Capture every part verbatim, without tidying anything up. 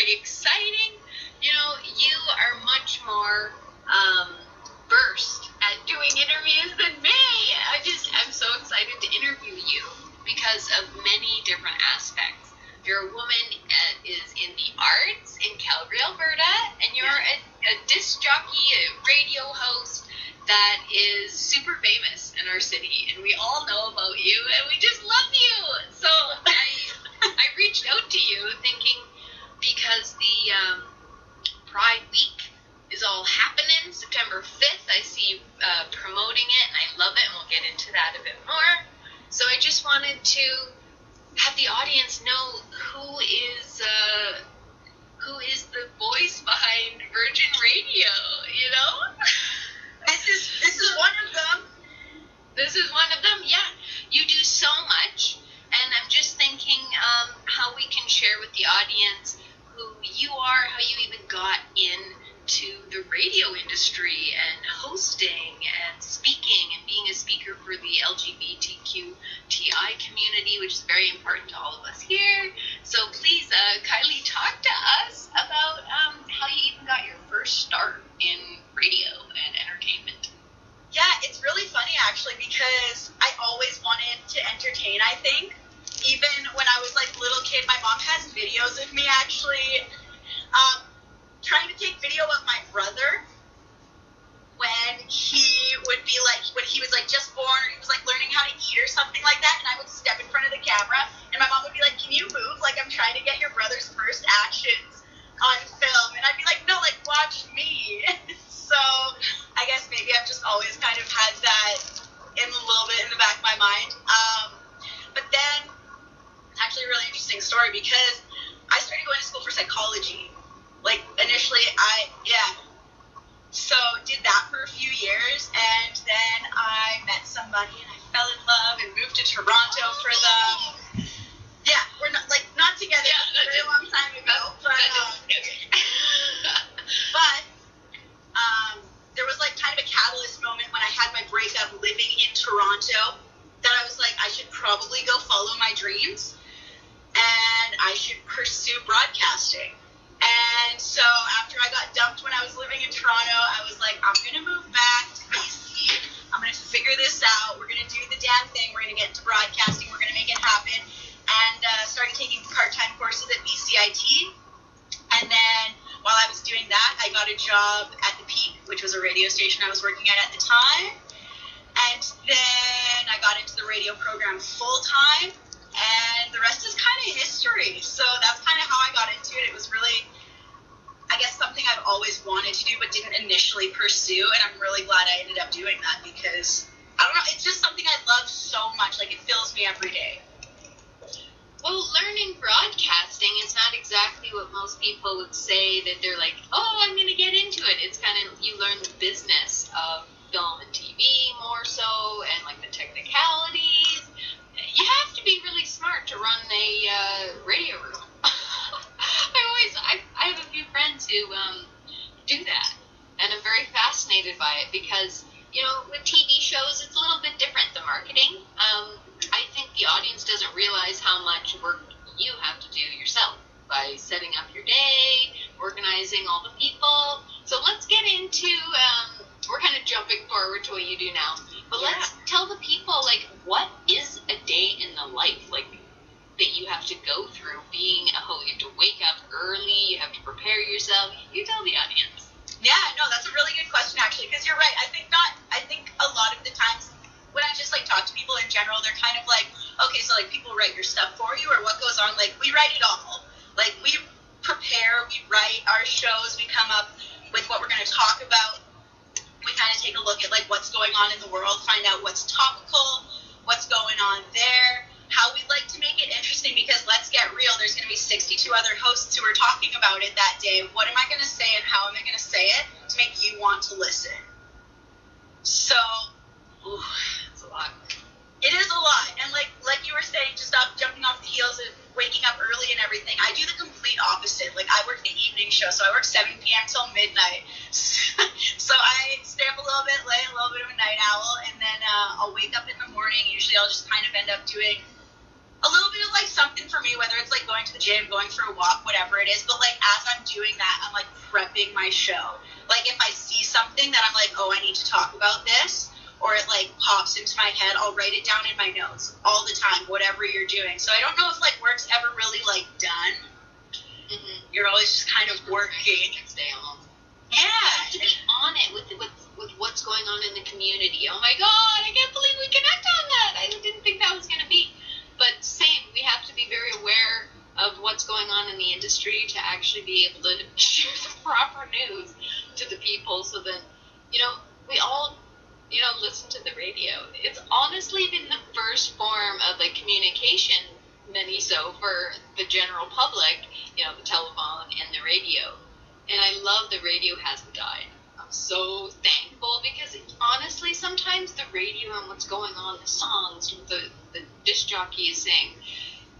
very exciting. You know, you are much more um, versed at doing interviews than me. I just, I'm so excited to interview you because of many different aspects. You're a woman that is in the arts in Calgary, Alberta, and you're a, a disc jockey, a radio host that is super famous in our city, and we all know about you, and we just love you. So I, I reached out to you thinking because the um, Pride Week is all happening September fifth. I see you uh, promoting it, and I love it, and we'll get into that a bit more. So I just wanted to have the audience know who is uh, who is the voice behind Virgin Radio, you know? This is this is one of them. This is one of them, yeah. You do so much, and I'm just thinking um, how we can share with the audience who you are, how you even got into the radio industry and hosting and speaking and being a speaker for the L G B T Q T I community, which is very important to all of us here. So please, uh, Kylie, talk to us about um, how you even got your first start in radio and entertainment. Yeah, it's really funny actually because I always wanted to entertain, I think. Even when I was like little kid, my mom has videos of me actually um, trying to take video of my brother when he would be like, when he was like just born, or he was like learning how to eat or something like that, and I would step in front of the camera and my mom would be like, can you move? Like, I'm trying to get your brother's first actions on film. And I'd be like, no, like watch me. So I guess maybe I've just always kind of had that in a little bit in the back of my mind. Um, but then it's actually a really interesting story because I started going to school for psychology. Like initially I, yeah. So did that for a few years. And then I met somebody and I fell in love and moved to Toronto for the, yeah, we're not like not together yeah, for a very long time ago, but, um, but um, there was like kind of a catalyst moment when I had my breakup living in Toronto that I was like, I should probably go follow my dreams and I should pursue broadcasting. And so after I got dumped when I was living in Toronto, I was like, I'm going to move back to B C. I'm going to figure this out. We're going to do the damn thing. We're going to get into broadcasting. We're going to make it happen. And uh, started taking part-time courses at B C I T. And then while I was doing that, I got a job at The Peak, which was a radio station I was working at at the time. And then I got into the radio program full-time. And the rest is kind of history. So that's kind of how I got into it. It was really, I guess, something I've always wanted to do but didn't initially pursue. And I'm really glad I ended up doing that because, I don't know, it's just something I love so much. Like, it fills me every day. Well, learning broadcasting is not exactly what most people would say that they're like, oh, I'm going to get into it. It's kind of, you learn the business of film and T V more so, and like the technicalities. You have to be really smart to run a uh, radio room. I always, I, I have a few friends who um, do that, and I'm very fascinated by it because, you know, with T V shows, it's a little bit different, the marketing. Um, I think the audience doesn't realize how much work you have to do yourself by setting up your day, organizing all the people. So let's get into, um, we're kind of jumping forward to what you do now, but yeah. Let's tell the people, like, what is a day in the life, like, that you have to go through being a host? You have to wake up early, you have to prepare yourself. You tell the audience. Yeah, no, that's a really good question, actually, because you're right. I think not, I think a lot of the times, when I just like talk to people in general, they're kind of like, okay, so like people write your stuff for you or what goes on. Like, we write it all. Like, we prepare, we write our shows, we come up with what we're going to talk about. We kind of take a look at like what's going on in the world, find out what's topical, what's going on there, how we'd like to make it interesting, because let's get real, there's going to be sixty-two other hosts who are talking about it that day. What am I going to say and how am I going to say it to make you want to listen? So, ooh, that's a lot. It is a lot. And like like you were saying, just off, jumping off the heels and waking up early and everything, I do the complete opposite. Like, I work the evening show, so I work seven p.m. till midnight. So I stay up a little bit late, a little bit of a night owl, and then uh, I'll wake up in the morning. Usually I'll just kind of end up doing a little bit of like something for me, whether it's like going to the gym, going for a walk, whatever it is. But like as I'm doing that, I'm like prepping my show. Like if I see something that I'm like, oh, I need to talk about this, or it like pops into my head, I'll write it down in my notes all the time, whatever you're doing. So I don't know if like work's ever really like done. Mm-hmm. You're always just kind of working. Yeah, to be on it with with with what's going on in the community. Oh my God, I can't believe we connect on that. I didn't think that was going to be. But same, we have to be very aware of what's going on in the industry to actually be able to share the proper news to the people so that, you know, we all, you know, listen to the radio. It's honestly been the first form of like communication, many so, for the general public, you know, the telephone and the radio. And I love the radio hasn't died. I'm so thankful because honestly, sometimes the radio and what's going on, the songs, the, the disc jockey is saying,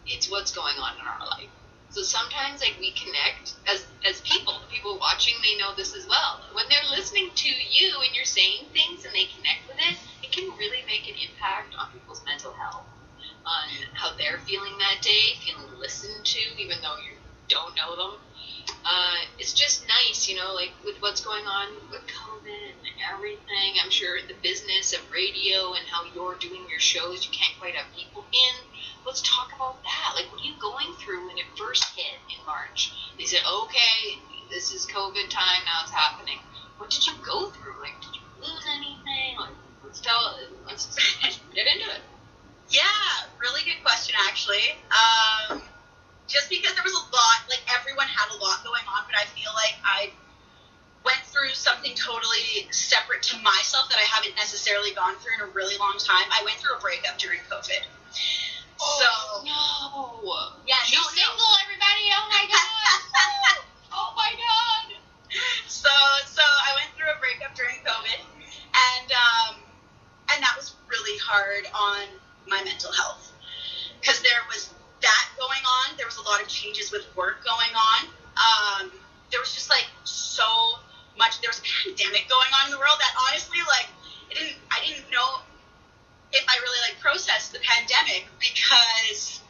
it's what's going on in our life. So sometimes like we connect as as people, people watching, they know this as well. When they're listening to you and you're saying things and they connect with it, it can really make an impact on people's mental health, on how they're feeling that day, feeling listened to, even though you don't know them. Uh, it's just nice, you know, like with what's going on with COVID and everything. I'm sure the business of radio and how you're doing your shows, you can't quite have people in. Let's talk about that. Like, what are you going through when it first hit in March? They said, okay, this is COVID time, now it's happening. What did you go through? Like, did you lose anything? Like, let's tell, let's get into it. Yeah, really good question, actually. Um... Just because there was a lot, like everyone had a lot going on, but I feel like I went through something totally separate to myself that I haven't necessarily gone through in a really long time. I went through a breakup during COVID. Oh, so, no. Yeah, she's no, single, no. Everybody. Oh my God. Oh my God. So, so I went through a breakup during COVID, and um, and that was really hard on my mental health because there was that going on. There was a lot of changes with work going on. Um, there was just like so much, there was a pandemic going on in the world that honestly, like it didn't, I didn't know if I really like processed the pandemic because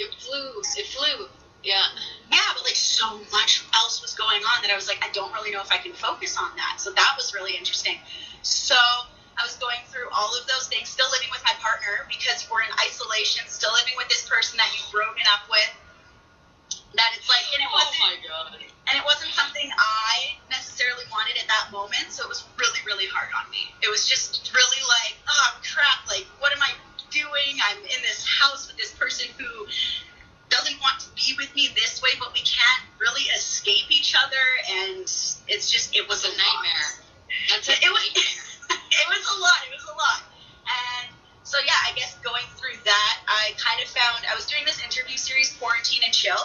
it flew, it flew. Yeah. Yeah. But like so much else was going on that I was like, I don't really know if I can focus on that. So that was really interesting. So I was going through all of those things, still living with my partner because we're in isolation, still living with this person that you've broken up with. That it's like, and it wasn't, oh my God. And it wasn't something I necessarily wanted at that moment, so it was really, really hard on me. It was just really like, oh crap, like what am I doing? I'm in this house with this person who doesn't want to be with me this way, but we can't really escape each other, and it's just, it was a nightmare. That's a it was. It was a lot. It was a lot. And so, yeah, I guess going through that, I kind of found, I was doing this interview series, Quarantine and Chill,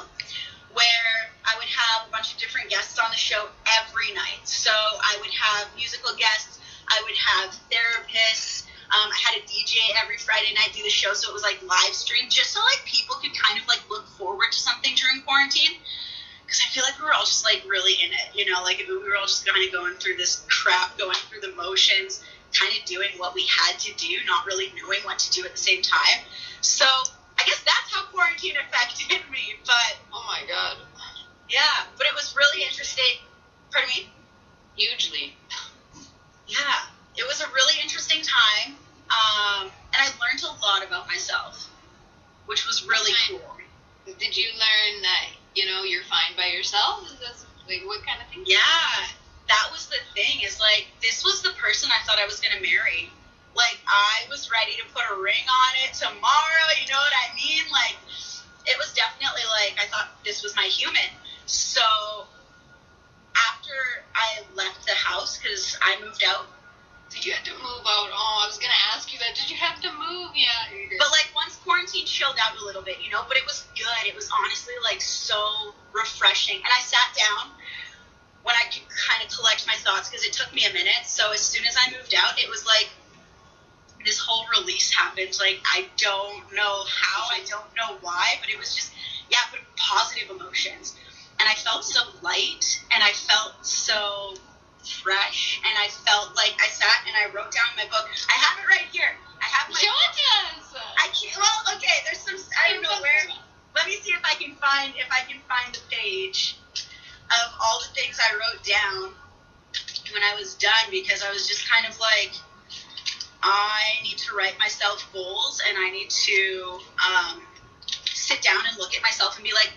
where I would have a bunch of different guests on the show every night. So I would have musical guests. I would have therapists. Um, I had a D J every Friday night do the show. So it was like live stream just so like people could kind of like look forward to something during quarantine. Because I feel like we were all just like really in it, you know, like we were all just kind of going through this crap, going through the motions, kind of doing what we had to do, not really knowing what to do at the same time. So I guess that's how quarantine affected me, but... Oh my God. Yeah, but it was really interesting. Pardon me? Hugely. Yeah, it was a really interesting time, um, and I learned a lot about myself, which was really cool. Did you learn that, you know, you're fine by yourself? Is this, like, what kind of thing? Yeah. That was the thing, is like, this was the person I thought I was going to marry. Like, I was ready to put a ring on it tomorrow, you know what I mean? Like, it was definitely like, I thought this was my human. So, after I left the house, because I moved out. Did you have to move out? Oh, I was going to ask you that. Did you have to move? Yeah. But, like, once quarantine chilled out a little bit, you know, but it was good. It was honestly, like, so refreshing. And I sat down when I could kind of collect my thoughts, because it took me a minute. So as soon as I moved out, it was like this whole release happened. Like, I don't know how, I don't know why, but it was just, yeah, but positive emotions. And I felt so light, and I felt so fresh, and I felt like I sat and I wrote down my book. I have it right here. I have Georgia's. I can't. Well, okay. There's some. I don't know where. Let me see if I can find if I can find the page of all the things I wrote down when I was done, because I was just kind of like, I need to write myself goals, and I need to um, sit down and look at myself and be like,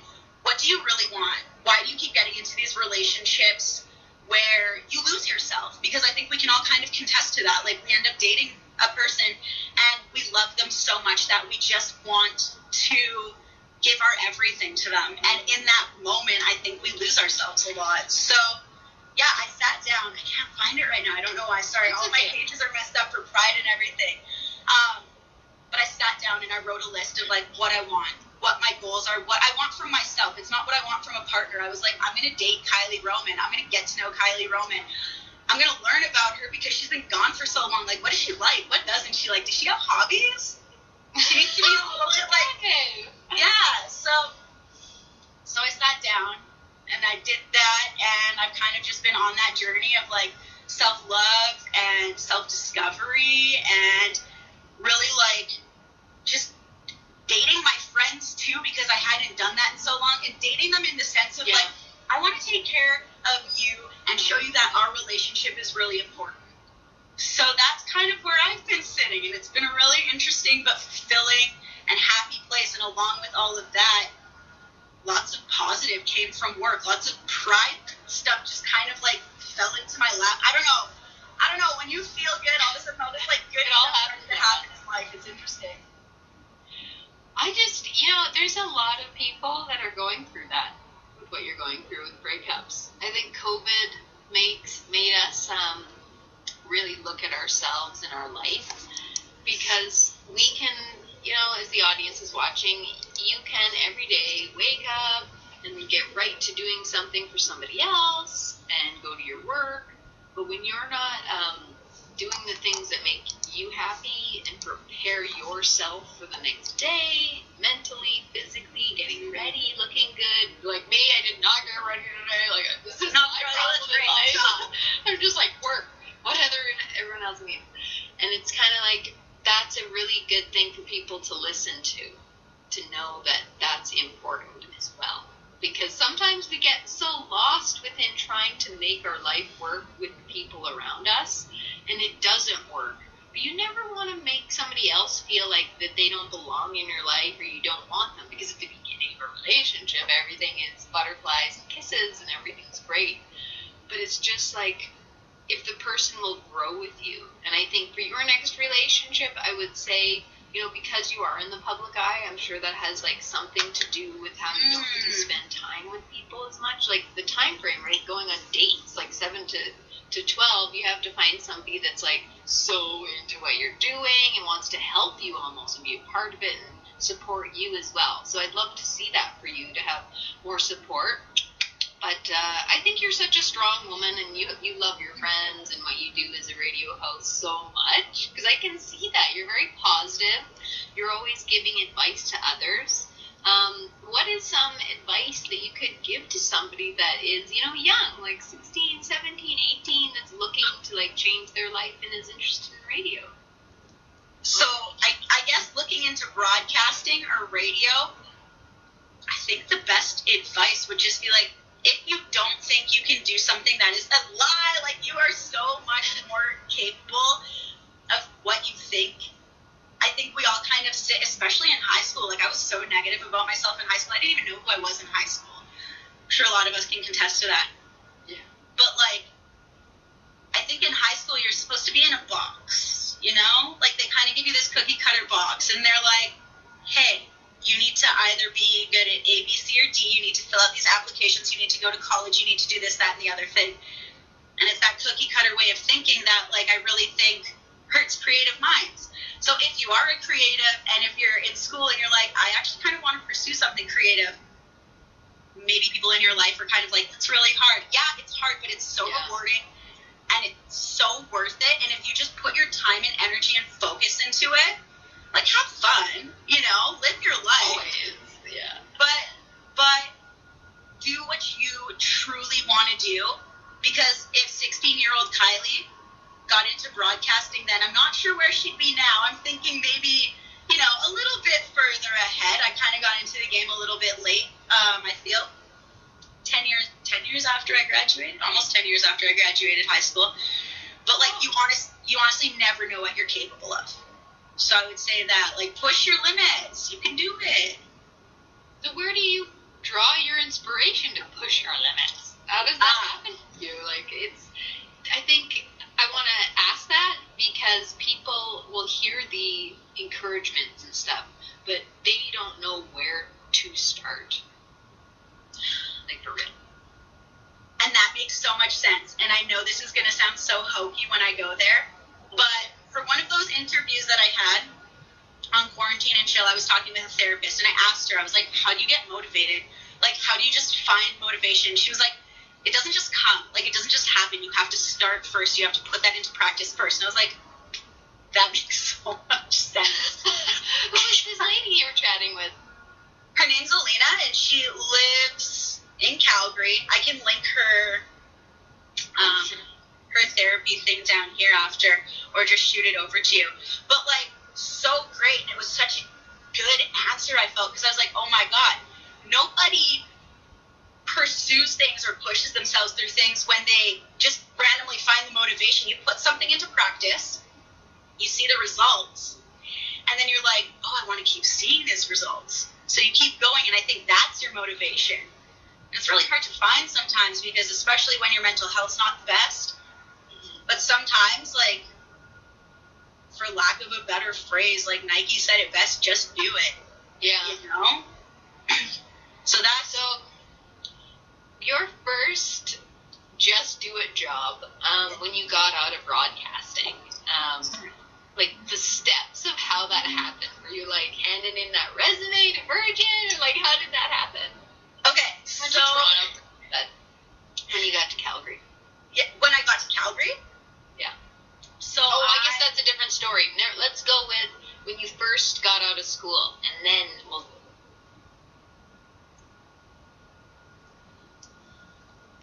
what do you really want? Why do you keep getting into these relationships where you lose yourself? Because I think we can all kind of contest to that. Like, we end up dating a person and we love them so much that we just want to give our everything to them. And in that moment, I think we lose ourselves a lot. So yeah, I sat down. I can't find it right now. I don't know why. Sorry. All my pages are messed up for Pride and everything. Um, but I sat down and I wrote a list of like what I want, what my goals are, what I want from myself. It's not what I want from a partner. I was like, I'm going to date Kylie Roman. I'm going to get to know Kylie Roman. I'm going to learn about her because she's been gone for so long. Like, what is she like? What doesn't she like? Does she have hobbies? She needs to be a little bit like, yeah. So, so I sat down. And I did that, and I've kind of just been on that journey of, like, self-love and self-discovery and really, like, just dating my friends, too, because I hadn't done that in so long. And dating them in the sense of, yeah. like, I want to take care of you and show you that our relationship is really important. So that's kind of where I've been sitting, and it's been a really interesting but fulfilling and happy place. And along with all of that, lots of positive came from work. Lots of pride stuff just kind of like fell into my lap. I don't know. I don't know. When you feel good, all of a sudden all this like good it all happens to happen in life. It's interesting. I just, you know, there's a lot of people that are going through that with what you're going through with breakups. I think COVID makes made us um, really look at ourselves and our life, because we can, you know, as the audience is watching, you can every day wake up and get right to doing something for somebody else and go to your work. But when you're not um, doing the things that make you happy and prepare yourself for the next day, mentally, physically, getting ready, looking good. Like me, I did not get ready today. Like, this is not my problem. I'm just like, work. What other everyone else needs? And it's kind of like, that's a really good thing for people to listen to. To know that that's important as well, because sometimes we get so lost within trying to make our life work with people around us, and it doesn't work. But you never want to make somebody else feel like that they don't belong in your life or you don't want them, because at the beginning of a relationship, everything is butterflies and kisses and everything's great. But it's just like, if the person will grow with you. And I think for your next relationship, I would say, you know, because you are in the public eye, I'm sure that has, like, something to do with how you don't really spend time with people as much. Like, the time frame, right? Going on dates, like, seven to twelve, you have to find somebody that's, like, so into what you're doing and wants to help you almost and be a part of it and support you as well. So I'd love to see that for you, to have more support. But uh, I think you're such a strong woman, and you you love your friends and what you do as a radio host so much, because I can see that. You're very positive. You're always giving advice to others. Um, what is some advice that you could give to somebody that is, you know, young, like sixteen, seventeen, eighteen, that's looking to, like, change their life and is interested in radio? So I, I guess looking into broadcasting or radio, I think the best advice would just be, like, if you don't think you can do something, that is a lie. Like, you are so much more capable of what you think. I think we all kind of sit, especially in high school. Like, I was so negative about myself in high school. I didn't even know who I was in high school. I'm sure a lot of us can contest to that. Yeah. But, like, I think in high school, you're supposed to be in a box, you know? Like, they kind of give you this cookie-cutter box, and they're like, hey, you need to either be good at A, B, C, or D. You need to fill out these applications. You need to go to college. You need to do this, that, and the other thing. And it's that cookie-cutter way of thinking that, like, I really think hurts creative minds. So if you are a creative and if you're in school and you're like, I actually kind of want to pursue something creative, maybe people in your life are kind of like, it's really hard. Yeah, it's hard, but it's so yeah. rewarding, and it's so worth it. And if you just put your time and energy and focus into it, like, have fun, you know, live your life. Always, yeah. But, but do what you truly want to do, because if sixteen-year-old Kylie got into broadcasting then. I'm not sure where she'd be now. I'm thinking maybe, you know, a little bit further ahead. I kind of got into the game a little bit late, um, I feel. Ten years, ten years after I graduated, almost ten years after I graduated high school. But, like, you honest, you honestly never know what you're capable of. So I would say that, like, push your limits. You can do it. So where do you draw your inspiration to push your limits? How does that uh, happen to you? Like, it's, I think I want to ask that because people will hear the encouragements and stuff, but they don't know where to start. Like, for real. And that makes so much sense. And I know this is going to sound so hokey when I go there, but for one of those interviews that I had on Quarantine and Chill, I was talking with a therapist, and I asked her, I was like, how do you get motivated? Like, how do you just find motivation? She was like, it doesn't just come. Like, it doesn't just happen. You have to start first. You have to put that into practice first. And I was like, that makes so much sense. Who is this lady you were chatting with? Her name's Alina, and she lives in Calgary. I can link her um, her therapy thing down here after, or just shoot it over to you. But, like, so great, and it was such a good answer, I felt, because I was like, oh my god, nobody pursues things or pushes themselves through things when they just randomly find the motivation. You put something into practice, you see the results, and then you're like, oh, I want to keep seeing these results. So you keep going, and I think that's your motivation. It's really hard to find sometimes, because especially when your mental health's not the best, but sometimes, like, for lack of a better phrase, like Nike said it best, just do it. Yeah. You know? So that's... So, your first just do it job, um, when you got out of broadcasting, um, like, the steps of how that happened. Were you, like, handing in that resume to Virgin, or, like, how did that happen? Okay, so... When you, Toronto, when you got to Calgary. Yeah, when I got to Calgary? Yeah. So oh, I, I guess that's a different story. Now, let's go with when you first got out of school, and then we'll...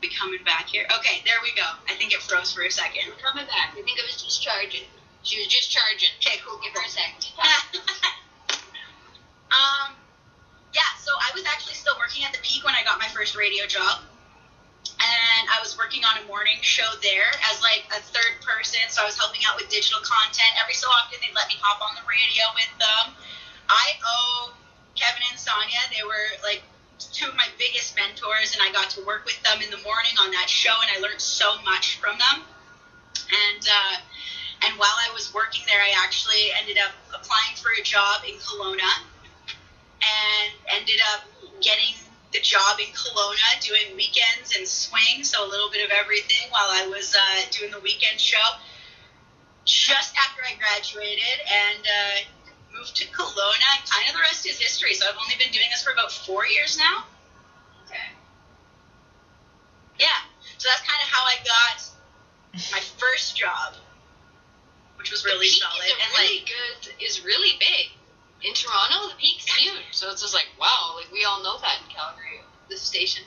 We're coming back here. Okay, there we go. I think it froze for a second. We're coming back. I think it was just charging. She was just charging. Okay, cool. Give her a sec. um, yeah, so I was actually still working at The Peak when I got my first radio job. And I was working on a morning show there as, like, a third person, so I was helping out with digital content. Every so often, they'd let me hop on the radio with them. I owe Kevin and Sonia, they were, like, two of my biggest mentors, and I got to work with them in the morning on that show, and I learned so much from them. And, uh, and while I was working there, I actually ended up applying for a job in Kelowna, and ended up getting the job in Kelowna, doing weekends and swing, so a little bit of everything while I was uh, doing the weekend show. Just after I graduated and uh, moved to Kelowna, and kind of the rest is history. So I've only been doing this for about four years now. Okay. Yeah, so that's kind of how I got my first job, which was really solid. Is and really like, good is really big. In Toronto, The Peak's huge, so it's just like, wow, like, we all know that in Calgary, this station.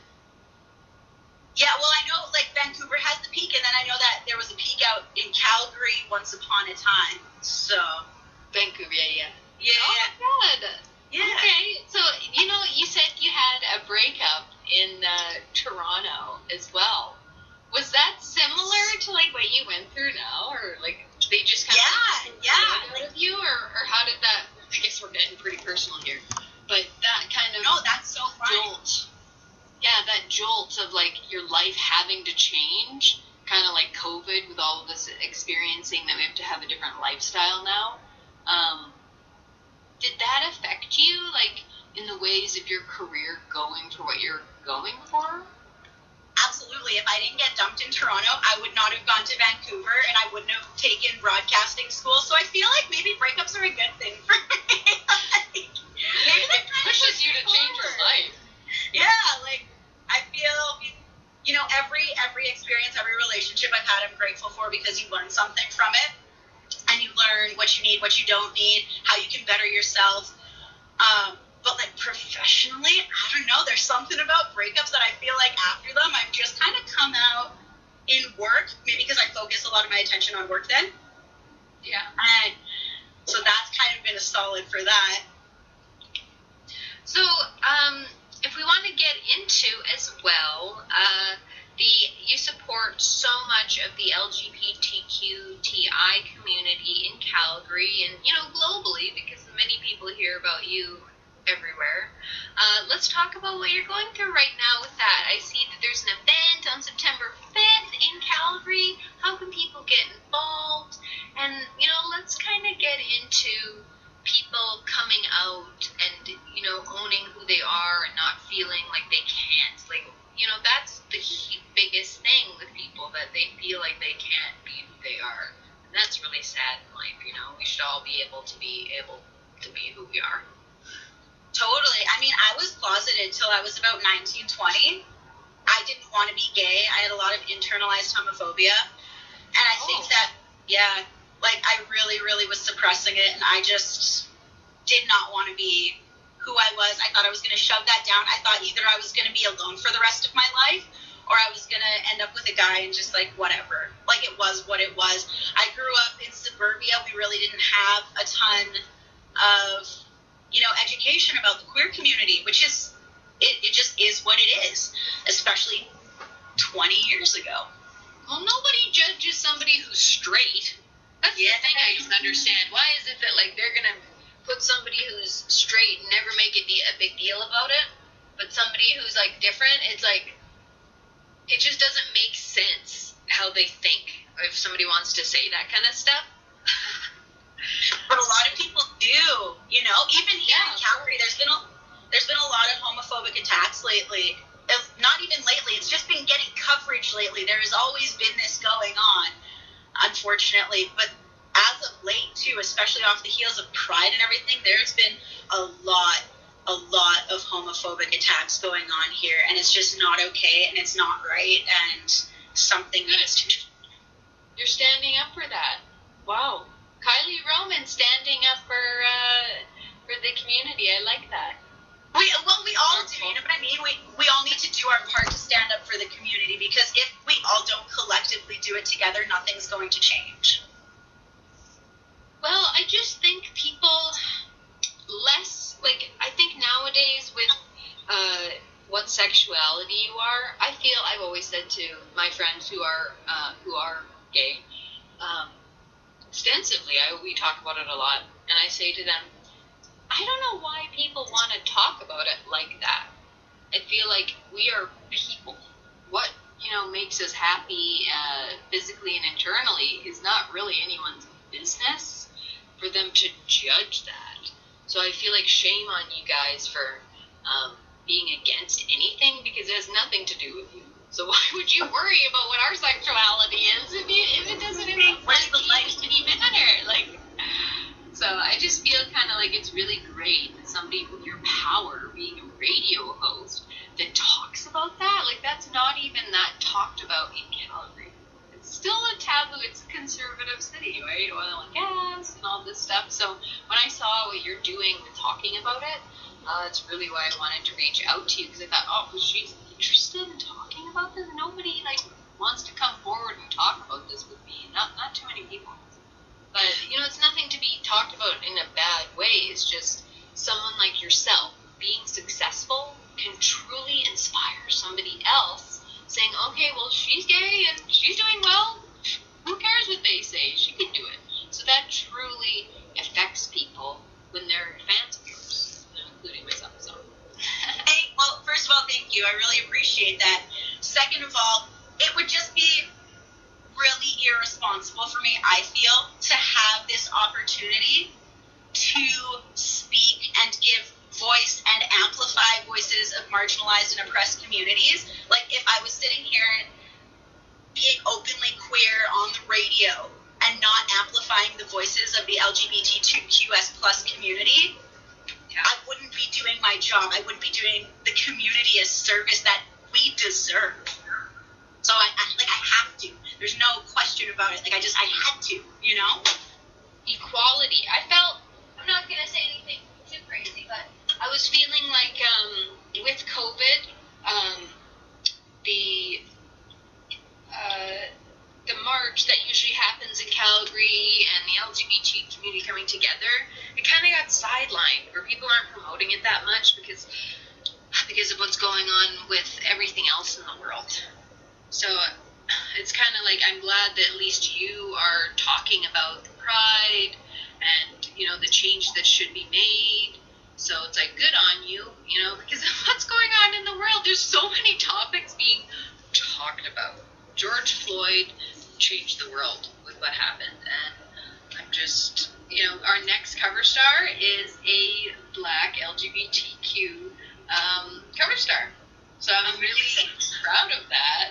Yeah, well, I know, like, Vancouver has The Peak, and then I know that there was a Peak out in Calgary once upon a time, so. Vancouver, yeah, yeah. Yeah. Oh, my God. Yeah. Okay, so, you know, you said you had a breakup in uh, Toronto as well. Was that similar to, like, what you went through now, or, like, they just kind yeah, of... Yeah, yeah. Like, you, or, or how did that... I guess we're getting pretty personal here, but that kind of no, that's so jolt, yeah, that jolt of, like, your life having to change, kind of like COVID with all of us experiencing that we have to have a different lifestyle now. Um, did that affect you, like, in the ways of your career going for what you're going for? Absolutely. If I didn't get dumped in Toronto, I would not have gone to Vancouver, and I wouldn't have taken broadcasting school. So I feel like maybe breakups are a good thing for me. Like, maybe that kind of pushes you to change your life. Yeah, like, I feel, you know, every every experience, every relationship I've had, I'm grateful for, because you learn something from it, and you learn what you need, what you don't need, how you can better yourself. Um, But, like, professionally, I don't know. There's something about breakups that I feel like after them, I've just kind of come out in work, maybe because I focus focus a lot of my attention on work then. Yeah. And so that's kind of been a solid for that. So um, if we want to get into as well, uh, the you support so much of the L G B T Q T I community in Calgary and, you know, globally, because many people hear about you everywhere. Uh, let's talk about what you're going through right now with that. I see that there's an event on September fifth in Calgary. How can people get involved? And, you know, let's kind of get into people coming out and, you know, owning who they are and not feeling like they can't. Like, you know, that's the biggest thing with people, that they feel like they can't be who they are. And that's really sad in life, you know. We should all be able to be able to be who we are. Totally. I mean, I was closeted till I was about nineteen, twenty. I didn't want to be gay. I had a lot of internalized homophobia. And I oh. think that, yeah, like, I really, really was suppressing it. And I just did not want to be who I was. I thought I was going to shove that down. I thought either I was going to be alone for the rest of my life, or I was going to end up with a guy and just, like, whatever. Like, it was what it was. I grew up in suburbia. We really didn't have a ton of, you know, education about the queer community, which is, it, it just is what it is, especially twenty years ago. Well, nobody judges somebody who's straight. That's yeah. the thing I don't understand. Why is it that, like, they're going to put somebody who's straight and never make a, de- a big deal about it, but somebody who's, like, different, it's like, it just doesn't make sense how they think, if somebody wants to say that kind of stuff. But a lot of people do, you know, even here yeah. in Calgary, there's been, a, there's been a lot of homophobic attacks lately. If not even lately, it's just been getting coverage lately. There has always been this going on, unfortunately. But as of late, too, especially off the heels of Pride and everything, there's been a lot, a lot of homophobic attacks going on here. And it's just not okay, and it's not right, and something needs to change. You're standing up for that. Wow. Kylie Roman standing up for uh, for the community. I like that. We well, we all do. You know what I mean? We we all need to do our part to stand up for the community, because if we all don't collectively do it together, nothing's going to change. Well, I just think people less like I think nowadays with uh, what sexuality you are. I feel I've always said to my friends who are uh, who are gay. Um, extensively I, we talk about it a lot, and I say to them, I don't know why people want to talk about it like that. I feel like we are people. What, you know, makes us happy uh, physically and internally is not really anyone's business for them to judge that. So I feel like shame on you guys for um, being against anything, because it has nothing to do with you. So why would you worry about what our sexuality is if, you, if it doesn't affect you any matter? Like, so I just feel kind of like it's really great that somebody with your power, being a radio host, that talks about that. Like, that's not even that talked about in Calgary. It's still a taboo. It's a conservative city, right? Oil and gas and all this stuff. So when I saw what you're doing with talking about it, uh, that's really why I wanted to reach out to you, because I thought, oh, well, she's interested in talking about this. Nobody like wants to come forward and talk about this with me. Not not too many people. But you know, it's nothing to be talked about in a bad way. It's just someone like yourself being successful can truly inspire somebody else, saying, okay, well, she's gay and she's doing well. Who cares what they say? She can do it. So that truly affects people when they're fans of yours, including myself. So. Hey, well, first of all, thank you. I really appreciate that. Second of all, it would just be really irresponsible for me, I feel, to have this opportunity to speak and give voice and amplify voices of marginalized and oppressed communities. Like, if I was sitting here being openly queer on the radio and not amplifying the voices of the L G B T Q S plus community, I wouldn't be doing my job. I wouldn't be doing the community a service that we deserve. So I, I like I have to. There's no question about it. Like I just I had to, you know? Equality. I felt I'm not gonna say anything too crazy, but I was feeling like um, with COVID, um, the uh, the march that L G B T community coming together, it kind of got sidelined where people aren't promoting it that much because because of what's going on with everything else in the world. So it's kind of like, I'm glad that at least you are talking about the pride and, you know, the change that should be made. So it's like, good on you, you know, because what's going on in the world? There's so many topics being talked about. George Floyd changed the world with what happened. And I'm just, you know, our next cover star is a black L G B T Q um, cover star. So I'm really proud of that.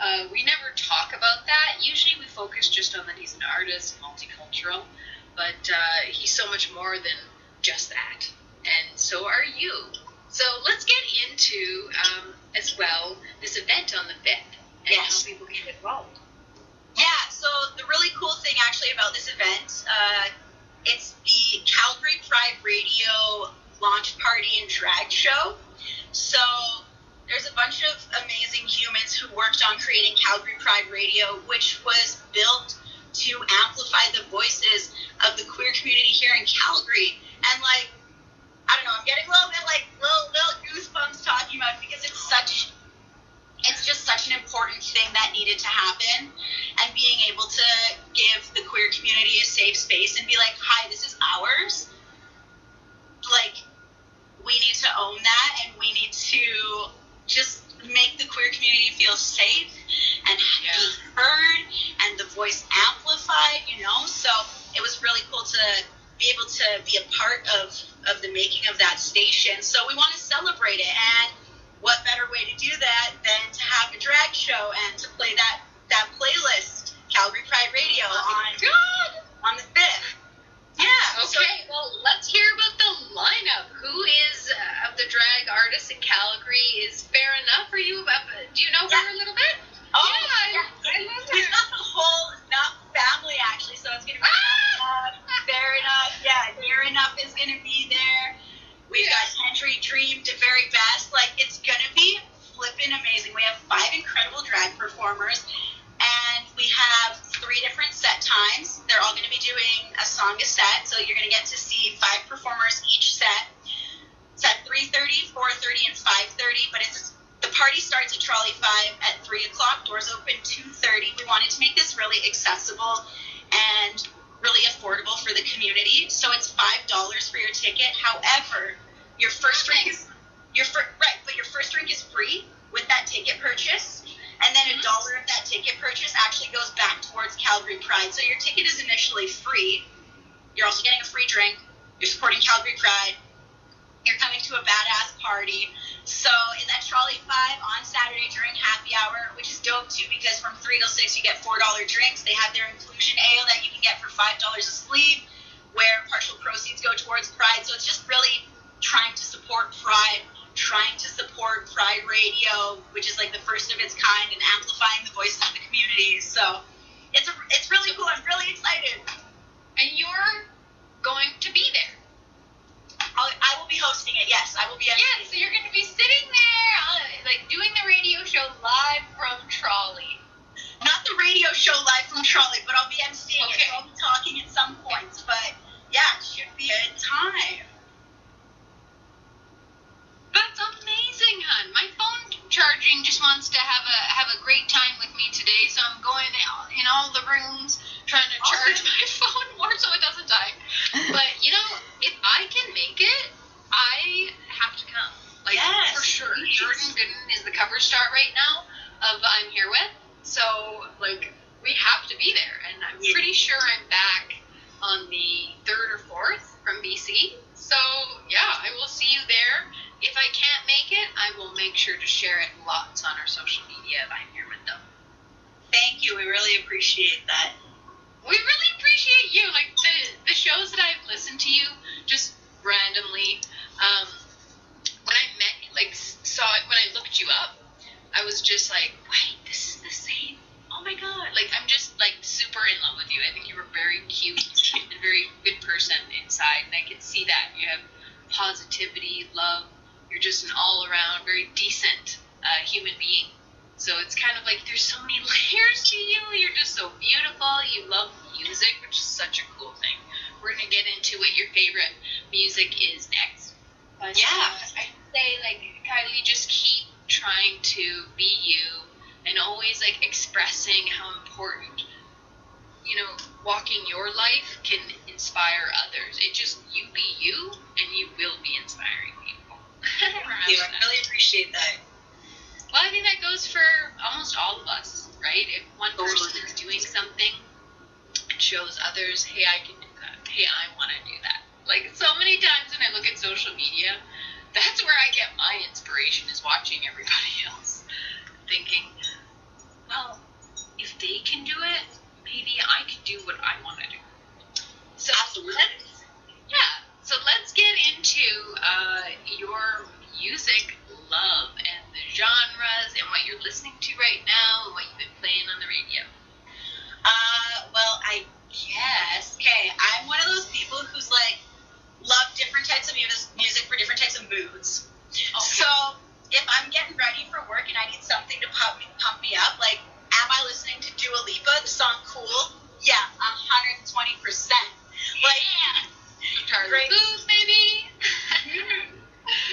Uh, we never talk about that. Usually we focus just on that he's an artist, multicultural, but uh, he's so much more than just that. And so are you. So let's get into, um, as well, this event on the fifth and yes. How people get involved. Yeah, so the really cool thing actually about this event, uh, it's the Calgary Pride Radio launch party and drag show. So there's a bunch of amazing humans who worked on creating Calgary Pride Radio, which was built to amplify the voices of the queer community here in Calgary. And like, I don't know, I'm getting a little bit like little little goosebumps talking about it because it's such, it's just such an important thing that needed to happen, and being able to give the queer community a safe space and be like, hi, this is ours. Like, we need to own that, and we need to just make the queer community feel safe and yeah. be heard and the voice amplified, you know? So it was really cool to be able to be a part of, of the making of that station. So we want to celebrate it, and what better way to do that than to have a drag show and to play that, that playlist, Calgary Pride Radio, oh on, God. on the fifth. Yeah. Okay, so, well, let's hear about the lineup. Who is uh, of the drag artists in Calgary is fair enough for you? About, do you know yeah. her a little bit? Oh, yeah, yeah. I, I love her. She's got the whole not family, actually, so it's going to be ah! enough, fair enough. Yeah, fair enough is going to be there. We've yeah. got Henry Dream to Very Best. Like, it's going to be flippin' amazing. We have five incredible drag performers. And we have three different set times. They're all going to be doing a song a set, so you're going to get to see five performers each set. It's at three thirty, four thirty, and five thirty, but it's the party starts at Trolley five at three o'clock. Doors open two thirty. We wanted to make this really accessible and really affordable for the community, so it's five dollars for your ticket. However, your first drink is your fir- right, but your first drink is free with that ticket purchase. And then a dollar of that ticket purchase actually goes back towards Calgary Pride. So your ticket is initially free. You're also getting a free drink. You're supporting Calgary Pride. You're coming to a badass party. So in that Trolley five on Saturday during happy hour, which is dope too, because from three till six you get four dollar drinks. They have their inclusion ale that you can get for five dollars a sleeve, where partial proceeds go towards Pride. So it's just really trying to support Pride, trying to support Pride Radio, which is like the first of its kind, and amplifying the voice of the community. So it's a, it's really cool. I'm really excited. And you're going to be there. I'll, I will be hosting it. Yes, I will be. Yeah, so you're going to be sitting there, uh, like doing the radio show live from Trolley. Not the radio show live from Trolley, but I'll be emceeing okay. it. So I'll be talking at some points, but yeah, it should be a time. That's amazing, hon. My phone charging just wants to have a have a great time with me today, so I'm going in all the rooms trying to awesome. charge my phone more so it doesn't die. But, you know, if I can make it, I have to come. Like, yes, for sure. Please. Jordan Gooden is the cover star right now of I'm Here With, so, like, we have to be there. And I'm yeah. pretty sure I'm back on the third or fourth from B C, so, yeah, I will see you there. If I can't make it, I will make sure to share it lots on our social media if I'm here with them. Thank you. We really appreciate that. We really appreciate you. Like, the, the shows that I've listened to you, just randomly, um, when I met, like, saw it, when I looked you up, I was just like, wait, this is the same. Oh, my God. Like, I'm just, like, super in love with you. I think you were very cute and a very good person inside, and I could see that. You have positivity, love. You're just an all-around, very decent uh, human being. So it's kind of like there's so many layers to you. You're just so beautiful. You love music, which is such a cool thing. We're going to get into what your favorite music is next. But yeah. I say, like, Kylie, just keep trying to be you and always, like, expressing how important, you know, walking your life can inspire others. It just, you be you, and you will be inspiring people. Thank you. I really appreciate that. Well, I think that goes for almost all of us, right? If one person is doing something, it shows others, hey, I can do that. Hey, I want to do that. Like, so many times when I look at social media, that's where I get my inspiration, is watching everybody else, thinking, well, if they can do it, maybe I can do what I want to do. So absolutely. Let's, yeah. So let's get into uh, your music love and the genres and what you're listening to right now and what you've been playing on the radio. Uh, well, I guess. Okay, I'm one of those people who's like, love different types of mu- music for different types of moods. Okay. So if I'm getting ready for work and I need something to pump me, pump me up, like, am I listening to Dua Lipa, the song Cool? Yeah, one hundred twenty percent. Like, yeah. Great Booth, maybe?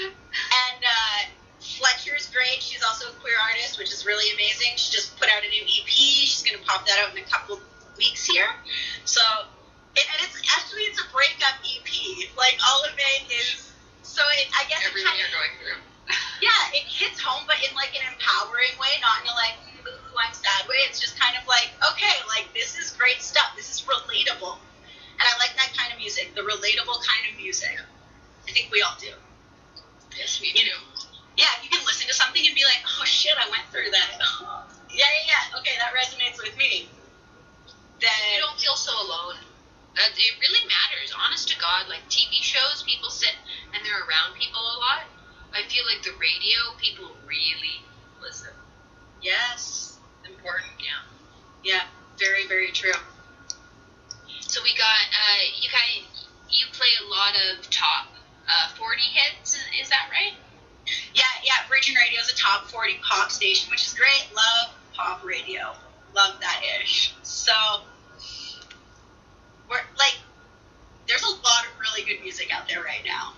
And uh, Fletcher's great. She's also a queer artist, which is really amazing. She just put out a new E P. She's going to pop that out in a couple weeks here. So, it, and it's actually, it's a breakup E P. Like, all of it is, so it, I guess everything it kind of, you're going through. Yeah, it hits home, but in like an empowering way, not in a like, I'm sad way. It's just kind of like, okay, like, this is great stuff. This is relatable. And I like that kind of music, the relatable kind of music. I think we all do. Yes, we do. You know, yeah, you can listen to something and be like, oh, shit, I went through that. Oh, yeah, yeah, yeah. Okay, that resonates with me. Then you don't feel so alone. That, it really matters. Honest to God, like, T V shows, people sit and they're around people a lot. I feel like the radio, people really listen. Yes. Important, yeah. Yeah, very, very true. So we got, uh, you guys, you play a lot of top uh, forty hits, is that right? Yeah, yeah, Virgin Radio is a top forty pop station, which is great. Love pop radio. Love that-ish. So, we're, like, there's a lot of really good music out there right now.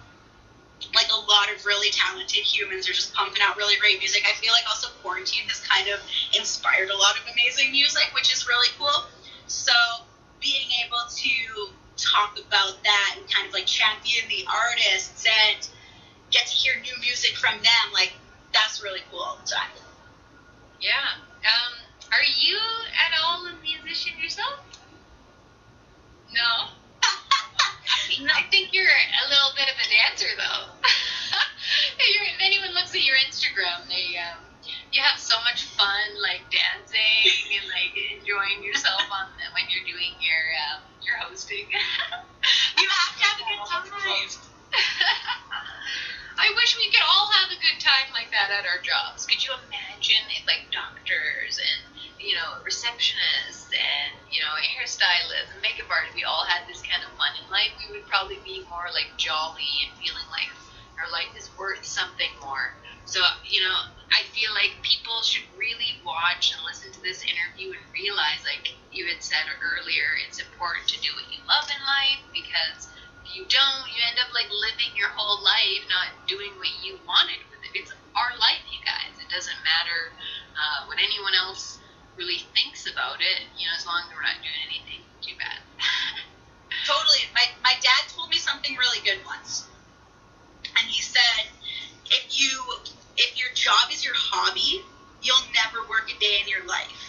Like, a lot of really talented humans are just pumping out really great music. I feel like also quarantine has kind of inspired a lot of amazing music, which is really cool. So being able to talk about that and kind of, like, champion the artists and get to hear new music from them, like, that's really cool all the time. Yeah. Um, are you at all a musician yourself? No. No. I think you're a little bit of a dancer, though. If anyone looks at your Instagram, they um, you have so much fun, like, dancing and, like, enjoying yourself on the, when you're doing your um, your hosting. You have to have a good time. I wish we could all have a good time like that at our jobs. Could you imagine if, like, doctors and, you know, receptionists and, you know, hairstylists and makeup artists, we all had this kind of fun in life, we would probably be more, like, jolly and feeling like our life is worth something more. So, you know, I feel like people should really watch and listen to this interview and realize, like you had said earlier, it's important to do what you love in life, because if you don't, you end up, like, living your whole life not doing what you wanted with it. It's our life, you guys. It doesn't matter uh, what anyone else really thinks about it, you know, as long as we're not doing anything too bad. Totally. My my dad told me something really good once. And he said, if you if your job is your hobby, you'll never work a day in your life.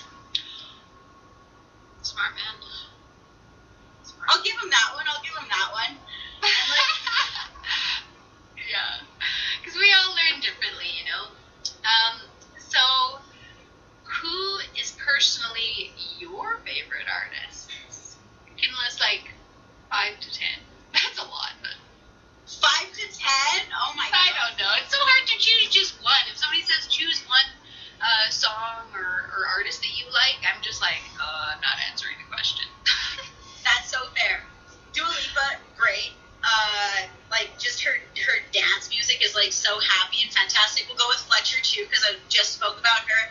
Smart man. Smart. I'll give him that one. I'll give him that one. And like, yeah. Because we all learn differently, you know. Um, so... Who is personally your favorite artist? You can list, like, five to ten. That's a lot. But five to ten? Oh, my God. I don't know. It's so hard to choose just one. If somebody says choose one uh, song or, or artist that you like, I'm just like, uh, I'm not answering the question. That's so fair. Dua Lipa, great. Uh, like, just her, her dance music is, like, so happy and fantastic. We'll go with Fletcher, too, because I just spoke about her.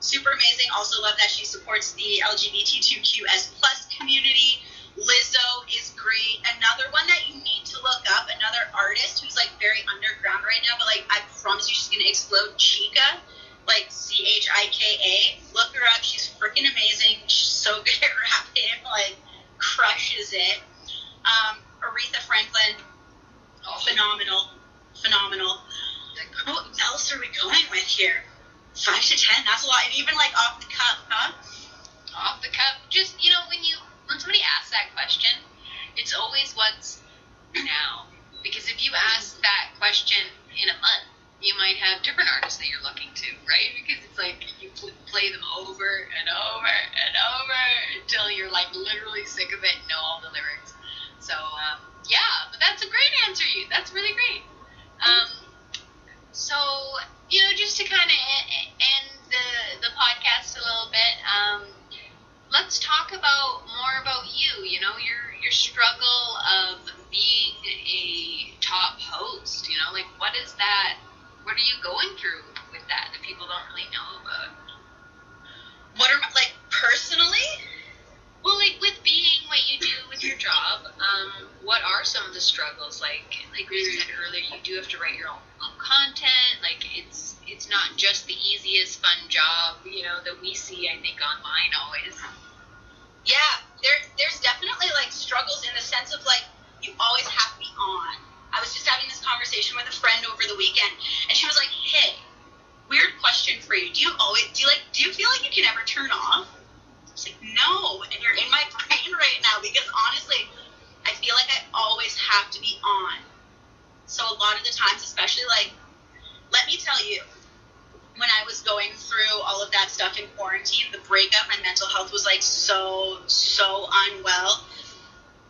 super amazing. Also love that she supports the L G B T Q S plus community. Lizzo is great. Another one that you need to look up, another artist who's like very underground right now, but like I promise you she's gonna explode, Chika, like C H I K A. Look her up, she's freaking amazing. She's so good at rapping, like crushes it. Um, Aretha Franklin, oh. phenomenal, phenomenal. Like, who else are we going with here? Five to ten, that's a lot. And even like off the cuff, huh? Off the cuff, just, you know, when you when somebody asks that question, it's always what's now. Because if you ask that question in a month, you might have different artists that you're looking to, right? Because it's like you play them over and over and over until you're like literally sick of it and know all the lyrics. So um, yeah, but that's a great answer, you. That's really great. Um, so you know, just to kind of end the the podcast a little bit, um, let's talk about more about you. You know, your your struggle of being a top host. You know, like what is that? What are you going through with that that people don't really know about? What are my, like personally? Well, like with being what you do with your job, um, what are some of the struggles? Like, like we said earlier, you do have to write your own, own content. Like, it's it's not just the easiest, fun job, you know, that we see. I think online always. Yeah, there there's definitely like struggles in the sense of like you always have to be on. I was just having this conversation with a friend over the weekend, and she was like, "Hey, weird question for you. Do you always do you like do you feel like you can ever turn off?" I was like, no, and you're in my brain right now because honestly, I feel like I always have to be on. So a lot of the times, especially like, let me tell you, when I was going through all of that stuff in quarantine, the breakup, my mental health was like so, so unwell.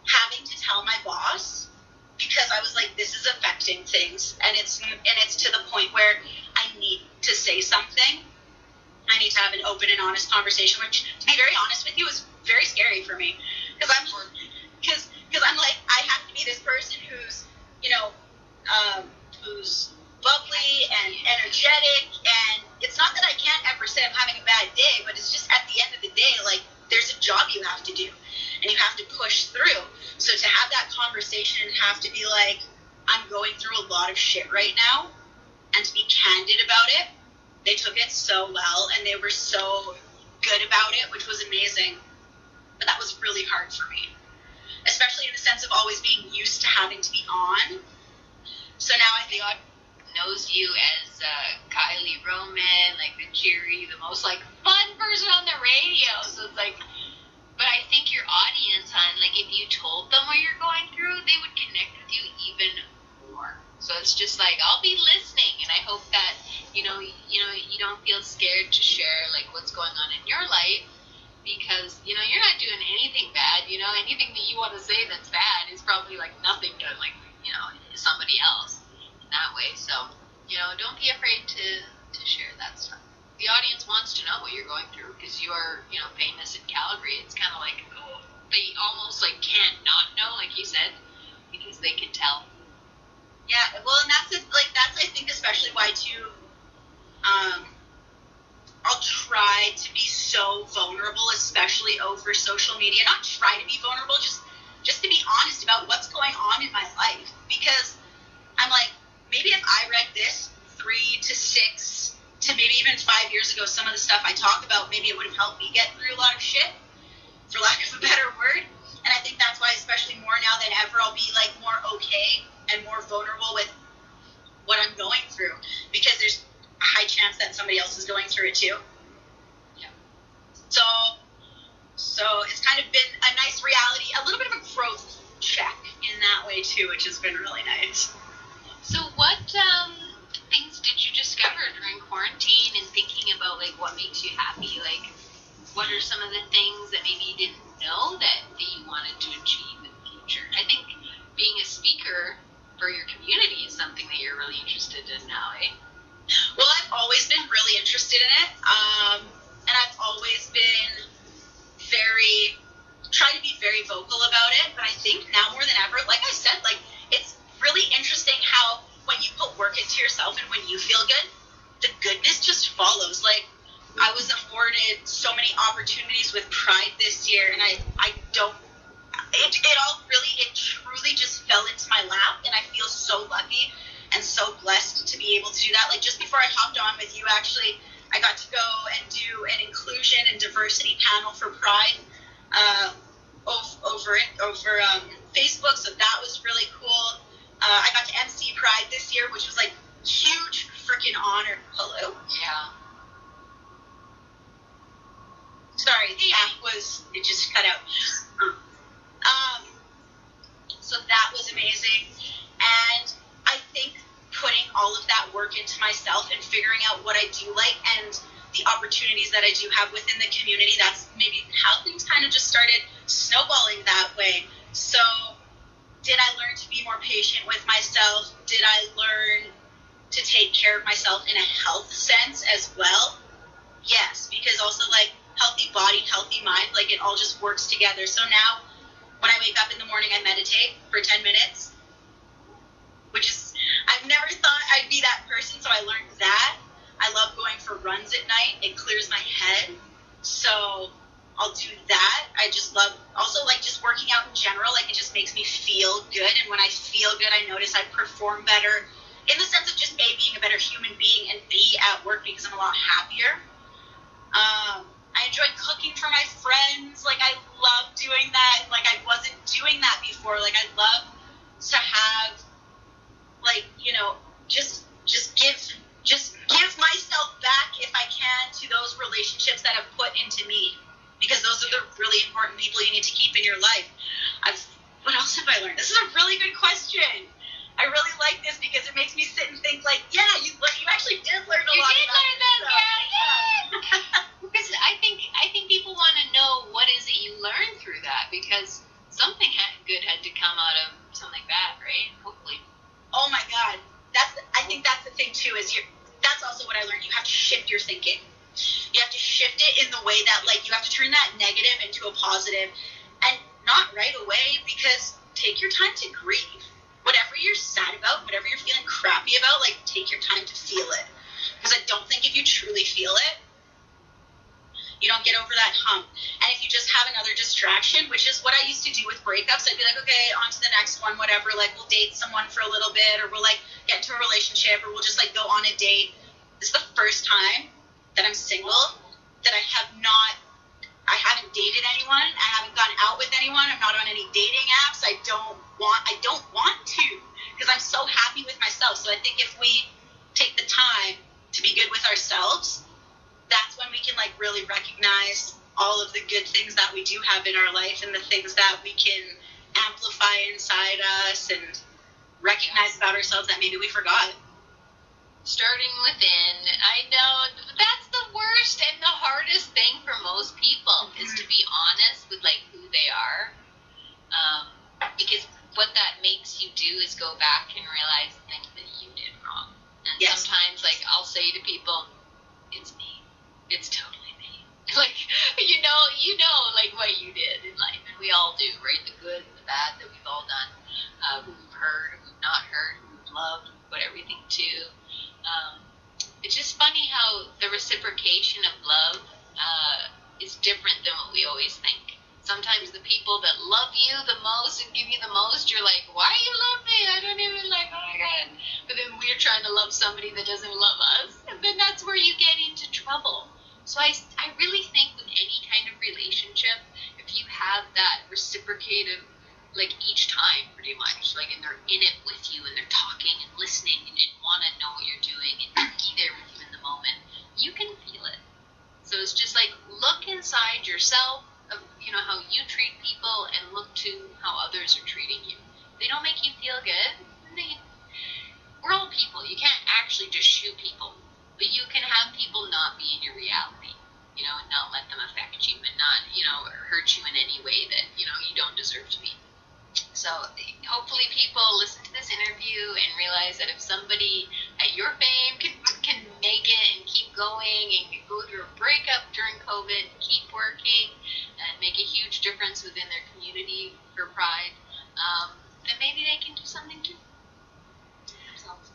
Having to tell my boss because I was like, this is affecting things, and it's and it's to the point where I need to say something. I need to have an open and honest conversation, which, to be very honest with you, is very scary for me. Because I'm, cause, cause I'm like, I have to be this person who's, you know, um, who's bubbly and energetic. And it's not that I can't ever say I'm having a bad day, but it's just at the end of the day, like, there's a job you have to do. And you have to push through. So to have that conversation and have to be like, I'm going through a lot of shit right now. And to be candid about it. They took it so well, and they were so good about it, which was amazing. But that was really hard for me, especially in the sense of always being used to having to be on. So now I think knows you as uh, Kylie Roman, like the cheery, the most like fun person on the radio. So it's like, but I think your audience, on like if you told them what you're going through, they would connect with you even more. So it's just like, I'll be listening, and I hope that, you know, you know, you don't feel scared to share, like, what's going on in your life, because, you know, you're not doing anything bad, you know, anything that you want to say that's bad is probably, like, nothing to, like, you know, somebody else in that way. So, you know, don't be afraid to, to share that stuff. The audience wants to know what you're going through, because you are, you know, famous in Calgary. It's kind of like, oh, they almost, like, can't not know, like you said, because they can tell. Yeah, well, and that's, like, that's, I think, especially why, too, um, I'll try to be so vulnerable, especially over social media. Not try to be vulnerable, just, just to be honest about what's going on in my life. Because I'm like, maybe if I read this three to six to maybe even five years ago, some of the stuff I talk about, maybe it would have helped me get through a lot of shit, for lack of a better word. And I think that's why, especially more now than ever, I'll be, like, more okay and more vulnerable with what I'm going through, because there's a high chance that somebody else is going through it too. Yeah. So, so it's kind of been a nice reality, a little bit of a growth check in that way too, which has been really nice. So, what um, things did you discover during quarantine and thinking about like what makes you happy? Like, what are some of the things that maybe you didn't know that, that you wanted to achieve in the future? I think being a speaker for your community is something that you're really interested in now, eh? Well, I've always been really interested in it, um, and I've always been very, try to be very vocal about it, but I think now more than ever, like I said, like, it's really interesting how when you put work into yourself and when you feel good, the goodness just follows. Like, I was a so many opportunities with Pride this year, and I, I don't, it, it all really, it truly just fell into my lap, and I feel so lucky and so blessed to be able to do that. Like, just before I hopped on with you, actually, I got to go and do an inclusion and diversity panel for Pride uh, over over um, Facebook, so that was really cool. Uh, I got to M C Pride this year, which was, like, huge freaking honor. Hello? Yeah. Sorry, the app was, it just cut out. Um, so that was amazing. And I think putting all of that work into myself and figuring out what I do like and the opportunities that I do have within the community, that's maybe how things kind of just started snowballing that way. So did I learn to be more patient with myself? Did I learn to take care of myself in a health sense as well? Yes, because also, like, healthy body, healthy mind, like, it all just works together. So now when I wake up in the morning, I meditate for ten minutes, which is, I've never thought I'd be that person, so I learned that. I love going for runs at night. It clears my head, so I'll do that. I just love, also, like, just working out in general. Like, it just makes me feel good, and when I feel good, I notice I perform better in the sense of just, A, being a better human being, and B, at work, because I'm a lot happier. Um, I enjoy cooking for my friends. Like, I love doing that. Like, I wasn't doing that before. Like, I love to have, like, you know, just just give just give myself back if I can to those relationships that have put into me, because those are the really important people you need to keep in your life. I've, what else have I learned? This is a really good question. I really like this because it makes me sit and think, like, yeah, you you actually did learn a you lot. You did learn that, so. yeah, yeah. Because I think I think people want to know what is it you learned through that, because something had, good had to come out of something bad, right? Hopefully. Oh my God, that's I think that's the thing too. Is you that's also what I learned. You have to shift your thinking. You have to shift it in the way that, like, you have to turn that negative into a positive, and not right away, because take your time to grieve. Whatever you're sad about, whatever you're feeling crappy about, like, take your time to feel it. Because I don't think if you truly feel it, you don't get over that hump. And if you just have another distraction, which is what I used to do with breakups, I'd be like, okay, on to the next one, whatever. Like, we'll date someone for a little bit, or we'll, like, get into a relationship, or we'll just, like, go on a date. This is the first time that I'm single, that I have not, I haven't dated anyone. I haven't gone out with anyone. I'm not on any dating apps. I don't want, I don't want to, because I'm so happy with myself. So I think if we take the time to be good with ourselves, that's when we can, like, really recognize all of the good things that we do have in our life, and the things that we can amplify inside us and recognize about ourselves that maybe we forgot. Starting within. I know that's the worst and the hardest thing for most people, mm-hmm. is to be honest with, like, who they are. Um, because what that makes you do is go back and realize things that you did wrong. And yes. Sometimes, like, I'll say to people, it's me. It's totally me. Like, you know, you know, like, what you did in life. And we all do, right? The good and the bad that we've all done. Uh, who we've heard, who we've not heard, who we've loved, who we've put everything to. Um, it's just funny how the reciprocation of love uh, is different than what we always think. Sometimes the people that love you the most and give you the most, you're like, why do you love me? I don't even, like, oh my God. But then we're trying to love somebody that doesn't love us. And then that's where you get into trouble. So I, I really think with any kind of relationship, if you have that reciprocative, like, each time pretty much, like, and they're in it with you and they're talking and listening and, and want to know what you're doing and be there with you in the moment, you can feel it. So it's just like, look inside yourself, of, you know, how you treat people, and look to how others are treating you. If they don't make you feel good, they, we're all people. You can't actually just shoot people, but you can have people not be in your reality, you know, and not let them affect you and not, you know, hurt you in any way that, you know, you don't deserve to be. So hopefully people listen to this interview and realize that if somebody at your fame can can make it and keep going and can go through a breakup during COVID, keep working, and make a huge difference within their community for Pride, um, then maybe they can do something too. Themselves.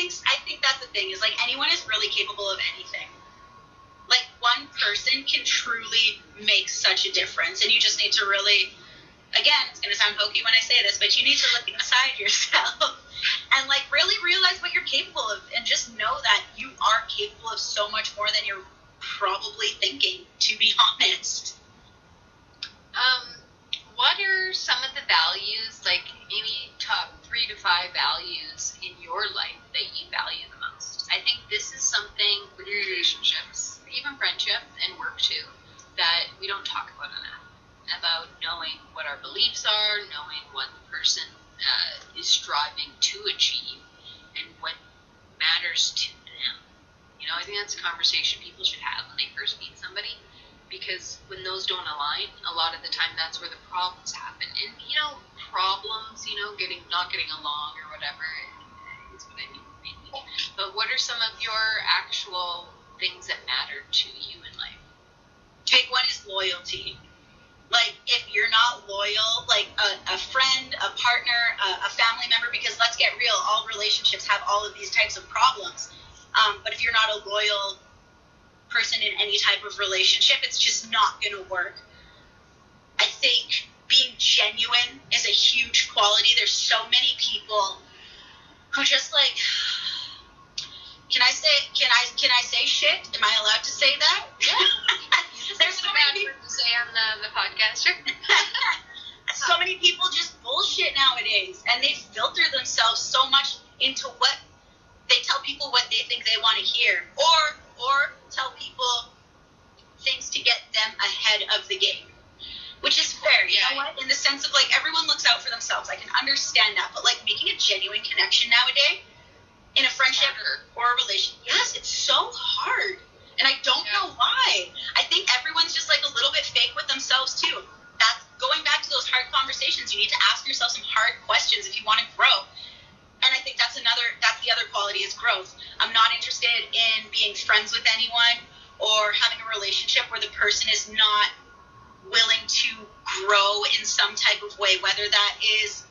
think I think that's the thing, is like anyone is really capable of anything. Like one person can truly make such a difference, and you just need to really, again, it's going to sound hokey when I say this, but you need to look inside yourself and like really realize what you're capable of, and just know that you are capable of so much more than you're probably thinking, to be honest. Um, what are some of the values, like maybe top three to five values in your life that you value the most? I think this is something with your relationships, even friendship and work too, that we don't talk about enough, about knowing what our beliefs are, knowing what the person uh, is striving to achieve and what matters to them. You know, I think that's a conversation people should have when they first meet somebody, because when those don't align, a lot of the time that's where the problems happen. And, you know, problems, you know, getting not getting along or whatever is what I mean. But what are some of your actual things that matter to you in life? Big one is loyalty. Like, if you're not loyal, like a, a friend, a partner, a, a family member, because let's get real, all relationships have all of these types of problems. Um, but if you're not a loyal person in any type of relationship, it's just not going to work. I think being genuine is a huge quality. There's so many people who just like, can I say, can I, can I say shit? Am I allowed to say that? Yeah. There's so many people to say on the, the podcast. So many people just bullshit nowadays, and they filter themselves so much into what they tell people what they think they want to hear, or or tell people things to get them ahead of the game, which is fair, you yeah. know what? In the sense of like everyone looks out for themselves. I can understand that, but like making a genuine connection nowadays in a friendship or, or a relation, yes, it's so hard. And I don't yeah. know why. I think everyone's just like a little bit fake with themselves too. That's going back to those hard conversations. You need to ask yourself some hard questions if you want to grow. And I think that's another, that's the other quality is growth. I'm not interested in being friends with anyone or having a relationship where the person is not willing to grow in some type of way, whether that is,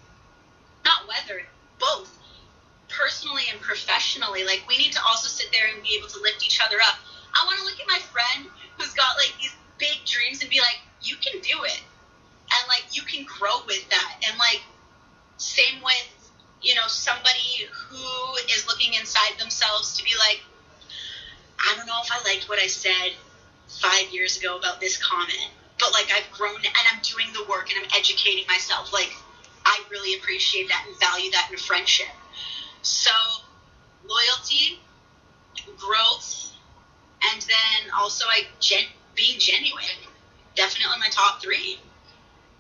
not whether, both personally and professionally. Like we need to also sit there and be able to lift each other up. I want to look at my friend who's got like these big dreams and be like, you can do it. And like, you can grow with that. And like, same with, you know, somebody who is looking inside themselves to be like, I don't know if I liked what I said five years ago about this comment, but like I've grown and I'm doing the work and I'm educating myself. Like, I really appreciate that and value that in a friendship. So loyalty, growth, and then also like gen- being genuine. Definitely my top three.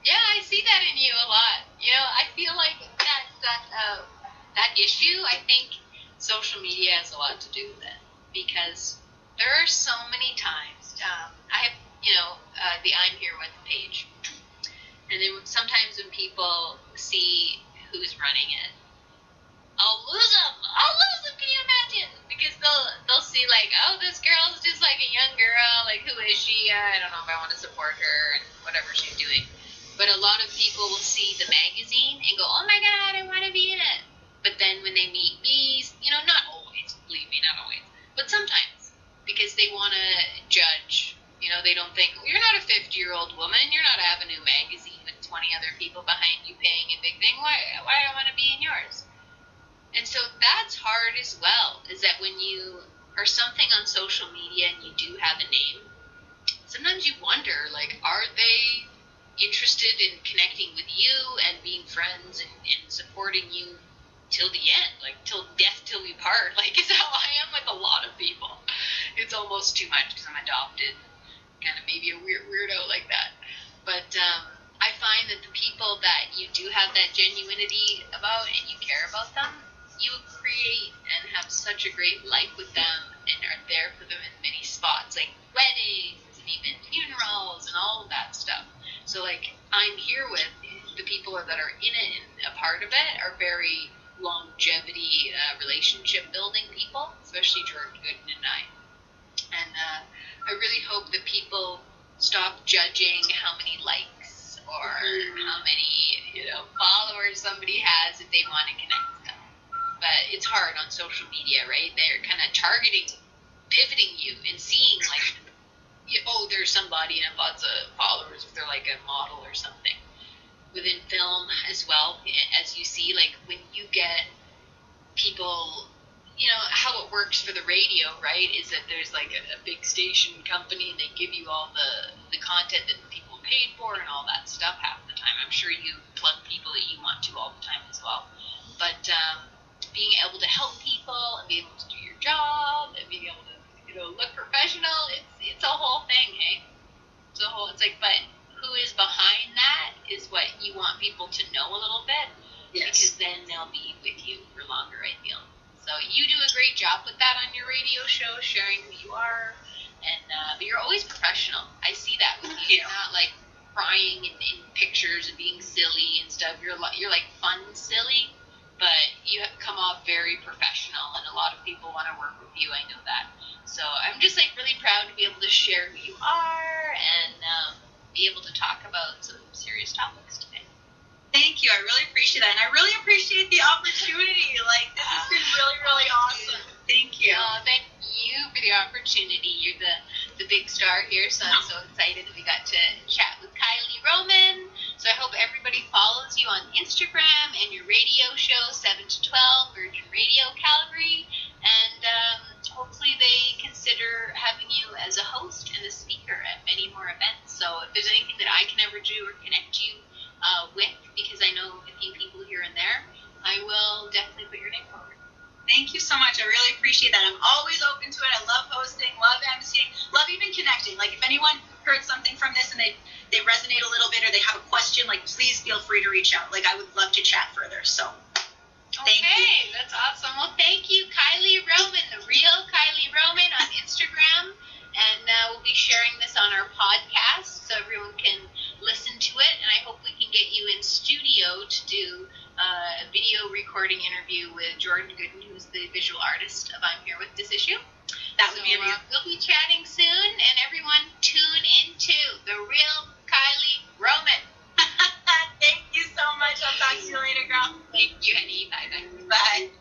Yeah, I see that in you a lot. You know, I feel like that that uh, that issue, I think social media has a lot to do with it, because there are so many times, um, I have, you know, uh, the I'm Here With page. And then sometimes when people see who's running it, I'll lose them. I'll lose them. Can you imagine? Because they'll they'll see like, oh, this girl's just like a young girl. Like, who is she? I don't know if I want to support her and whatever she's doing. But a lot of people will see the magazine and go, oh my god, I want to be in it. But then when they meet me, you know, not always. Believe me, not always. But sometimes, because they want to judge. You know, they don't think, well, you're not a fifty-year-old woman. You're not Avenue magazine with twenty other people behind you paying a big thing. Why? Why do I want to be in yours? And so that's hard as well, is that when you are something on social media and you do have a name, sometimes you wonder, like, are they interested in connecting with you and being friends and, and supporting you till the end, like, till death, till we part, like, is how I am with a lot of people. It's almost too much because I'm adopted, kind of maybe a weird weirdo like that. But um, I find that the people that you do have that genuinity about and you care about them, you create and have such a great life with them and are there for them in many spots, like weddings and even funerals and all of that stuff. So like I'm Here With, the people that are in it and a part of it are very longevity, uh, relationship building people, especially George Gooden and I. And uh, I really hope that people stop judging how many likes or how many, you know, followers somebody has if they want to connect with them. but it's hard on social media, right? They're kind of targeting, pivoting you and seeing like, oh, there's somebody and lots of followers if they're like a model or something. Within film as well, as you see, like when you get people, you know, how it works for the radio, right, is that there's like a, a big station company and they give you all the, the content that people paid for and all that stuff half the time. I'm sure you plug people that you want to all the time as well. But um, being able to help people and be able to do your job and being able to, you know, look professional, it's it's a whole thing, hey? It's a whole, it's like, but who is behind that is what you want people to know a little bit. Yes. Because then they'll be with you for longer, I feel. So you do a great job with that on your radio show, sharing who you are. And uh, but you're always professional. I see that with you. You're not like crying in, in pictures and being silly and stuff. You're, you're like fun silly, but you have come off very professional. And a lot of people want to work with you. I know that. So I'm just like really proud to be able to share who you are and um, be able to talk about some serious topics today. Thank you. I really appreciate that. And I really appreciate the opportunity. Like, this has been really, really awesome. Thank you. Uh, thank you for the opportunity. You're the, the big star here, so I'm so excited that we got to chat with Kylie Roman. So I hope everybody follows you on Instagram and your radio show, seven to twelve, Virgin Radio Calgary. And um, hopefully they consider having you as a host and a speaker at many more events. So if there's anything that I can ever do or connect you Uh, with, because I know a few people here and there, I will definitely put your name forward. Thank you so much. I really appreciate that. I'm always open to it. I love hosting, love emceeing, love even connecting. Like, if anyone heard something from this and they, they resonate a little bit or they have a question, like, please feel free to reach out. Like, I would love to chat further. So, thank okay, you. Okay, that's awesome. Well, thank you, Kylie Roman, the real Kylie Roman on Instagram. And uh, we'll be sharing this on our podcast so everyone can listen to it, and I hope we can get you in studio to do uh, a video recording interview with Jordan Gooden, who's the visual artist of I'm Here With this issue. That would so, be amazing. Uh, we'll be chatting soon, and everyone tune into the real Kylie Roman. Thank you so much. I'll talk to you later, girl. Thank you, honey. Bye-bye. Bye.